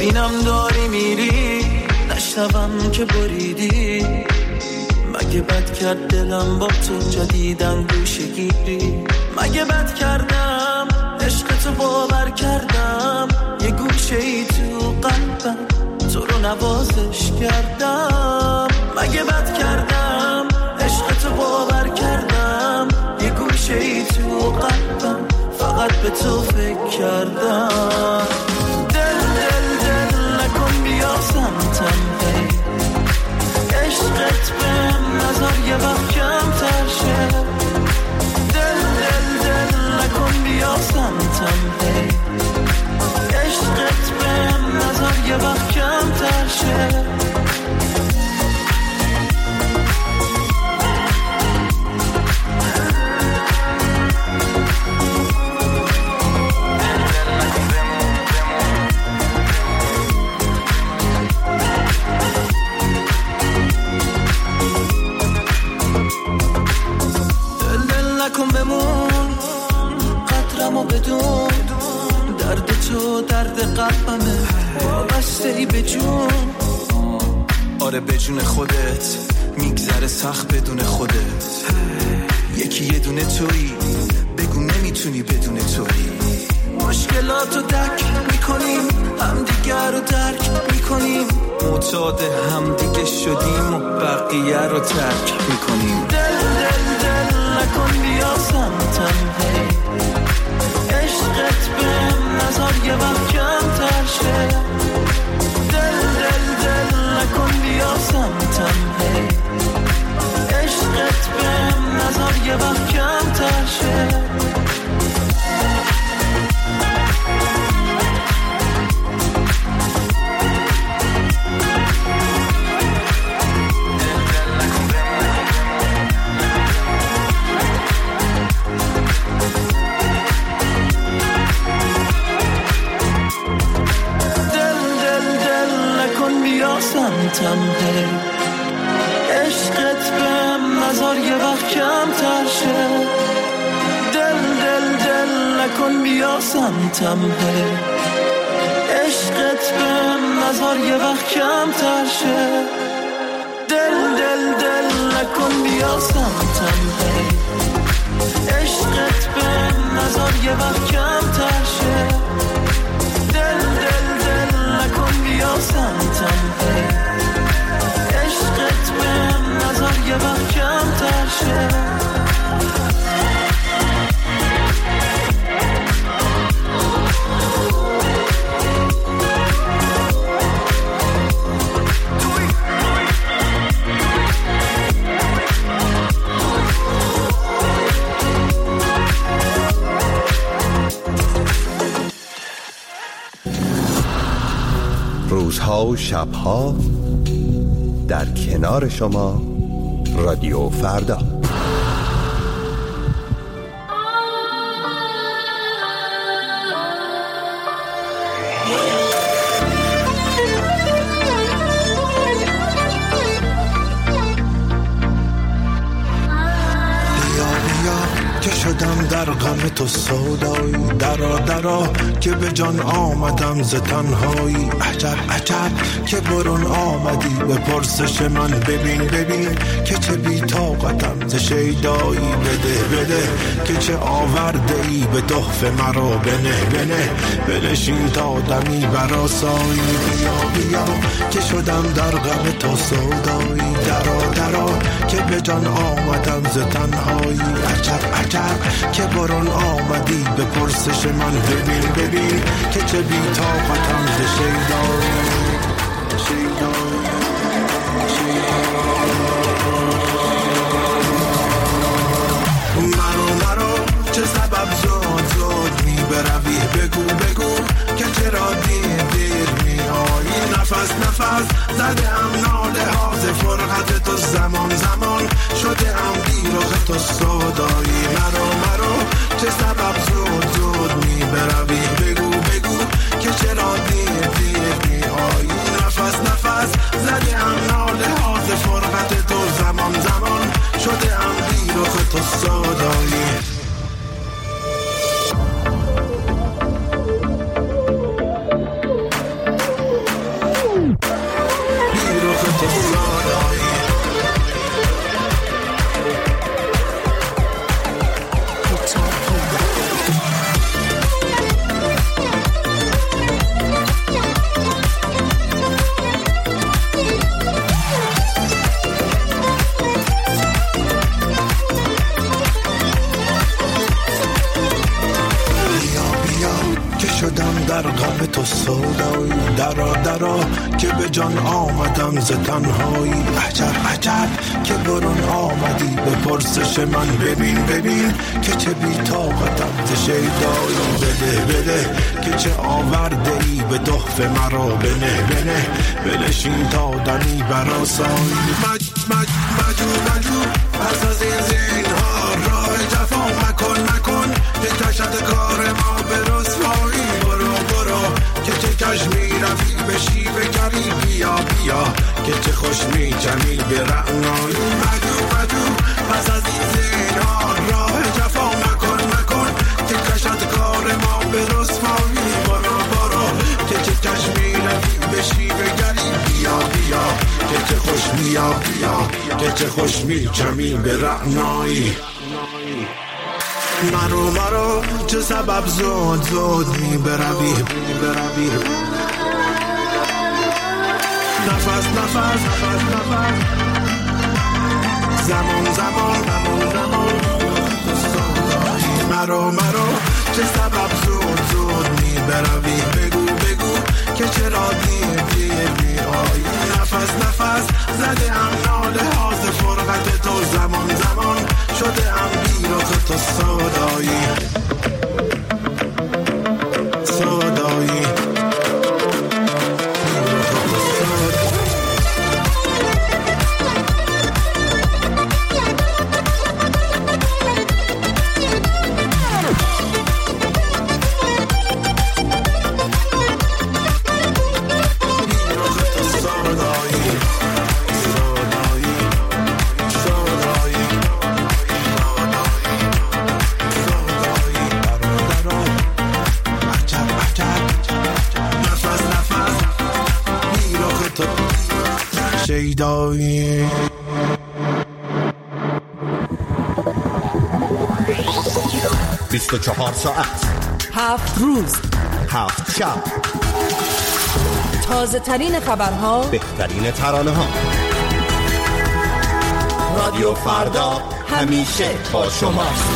ببینم داری میری، نشنوم که بریدی. مگه بد کرد دلم با تو جدیدن گوشه گیری؟ مگه بد کردم عشق تو باور کردم؟ یه گوشه ای تو قلبم تو رو نوازش کردم. مگه بد کردم عشق تو باور کردم؟ یه گوشه ای تو قلبم فقط به تو فکر کردم. دل دل دل نکن بیا سمتم، عشقت بهم نظر یه وقت کمتر شه. دل دل دل نکن بیا سمتم، عشقت بهم نظر یه وقت کمتر شه. کم بمون قدرمو بدون، درد تو درد قلبمه وابسته ای به جون. آره به جون خودت میگذره سخت بدون خودت، یکی یه دونه تویی بگو نمیتونی بدون تویی. مشکلاتو درک میکنیم، همدیگر رو درک میکنیم، معتاد همدیگه شدیم و بقیه رو ترک میکنیم. نکن بیا سمتم، عشقت بهم نظر یه وقت کمتر شه. دل دل دل نکن بیا سمتم، عشقت بهم نظر یه وقت کمتر شه. عشقت بهم نظر یه وقت کمتر شه. دل دل دل نکن بیا سمتم، عشقت بهم نظر یه وقت کمتر شه. دل دل دل نکن بیا سمتم، عشقت بهم نظر یه وقت کمتر شه. دل دل دل نکن بیا سمتم، عشقت بهم نظر یه وقت کمتر شه. روزها و شبها در کنار شما، رادیو فردا. در غم تو سودایی، درا که به جان آمدم ز تنهایی. عجب که برون آمدی به پرسش من، ببین که چه بی طاقتم ز شیدایی. بده که چه آورده ای به تحفه مرا، بنه بنشین تا دمی برآسایی. بیا که شدم در غم تو سودایی، درا که به جان آمدم ز تنهایی. عجب که برون آمدی به پرسش من، ببین که چه بی طاقتم ز شیدایی. مرو چه سبب زود می بروی، بگو که چرا دیر می آیی. نفس زده ام ناله ها ز فرقت تو، زمان شده ام بی‌راه تو سودایی. مرو چه سبب زود می بروی، بگو که چرا دیر می آیی. نفس زده ام ناله ها ز فرقت تو، زمان شده ام بی‌راه تو سودایی. تو سودایی درا که به جان آمدم ز تنهایی. عجب که برون آمدی به پرسش من. ببین که چه بی طاقتم ز شیدایی. بده که چه آورده ای به تحفه مرا. بنه بنشین تا دمی برآسایی. مجو پس از این زینهار راه جفا مکن که کشد کار ما به رسوایی. برو که چه کش می رفی بشی بگری. بیا که چه خوش می جمی به رعنایی. مجو پس از این زینهار راه جفا مکن که کشد کار ما به رسوایی. برو که چه کش می رفی بشی بگری. بیا که خوش بیا که خوش می جمیل به رعنایی. مرو چه سبب زود می بروی. نفس زمان مرو چه سبب زود می بروی. بگو که چرا دیگه آیی. نفس زده ام ناله هاز فرقت تو. زمان شده ام بیروز تو سودایی. بیست و 24 ساعت 7 روز 7 شب تازه ترین خبرها، بهترین ترانه ها. رادیو فردا همیشه با شماست.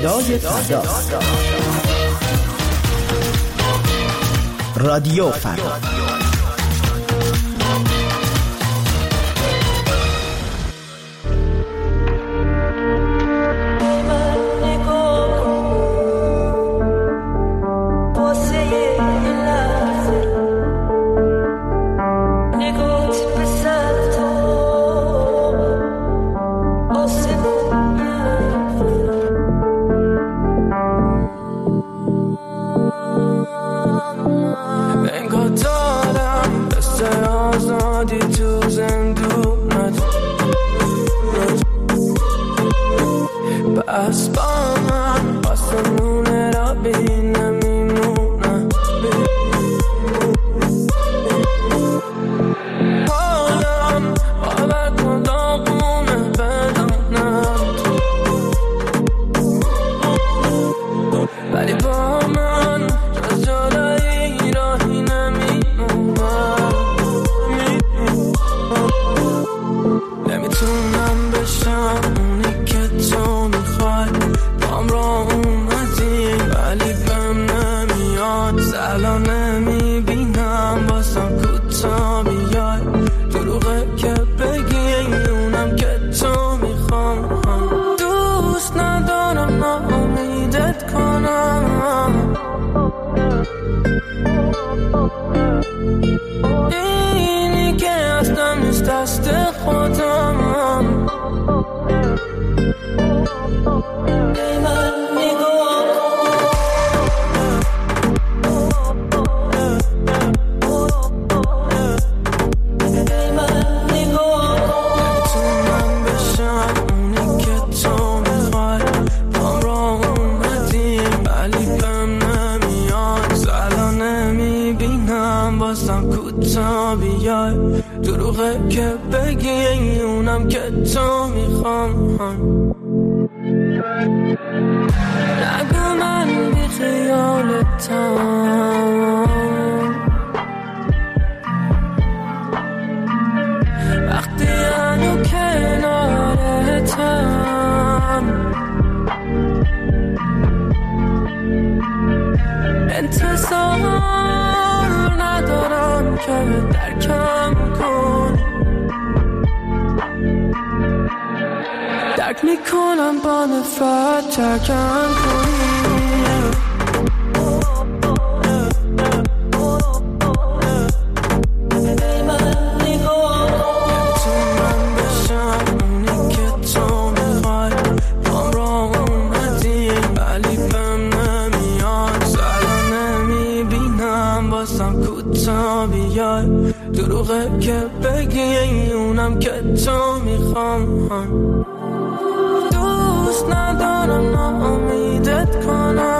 صدای فردا، رادیو فردا. دوست ندارم ناامیدت کنم.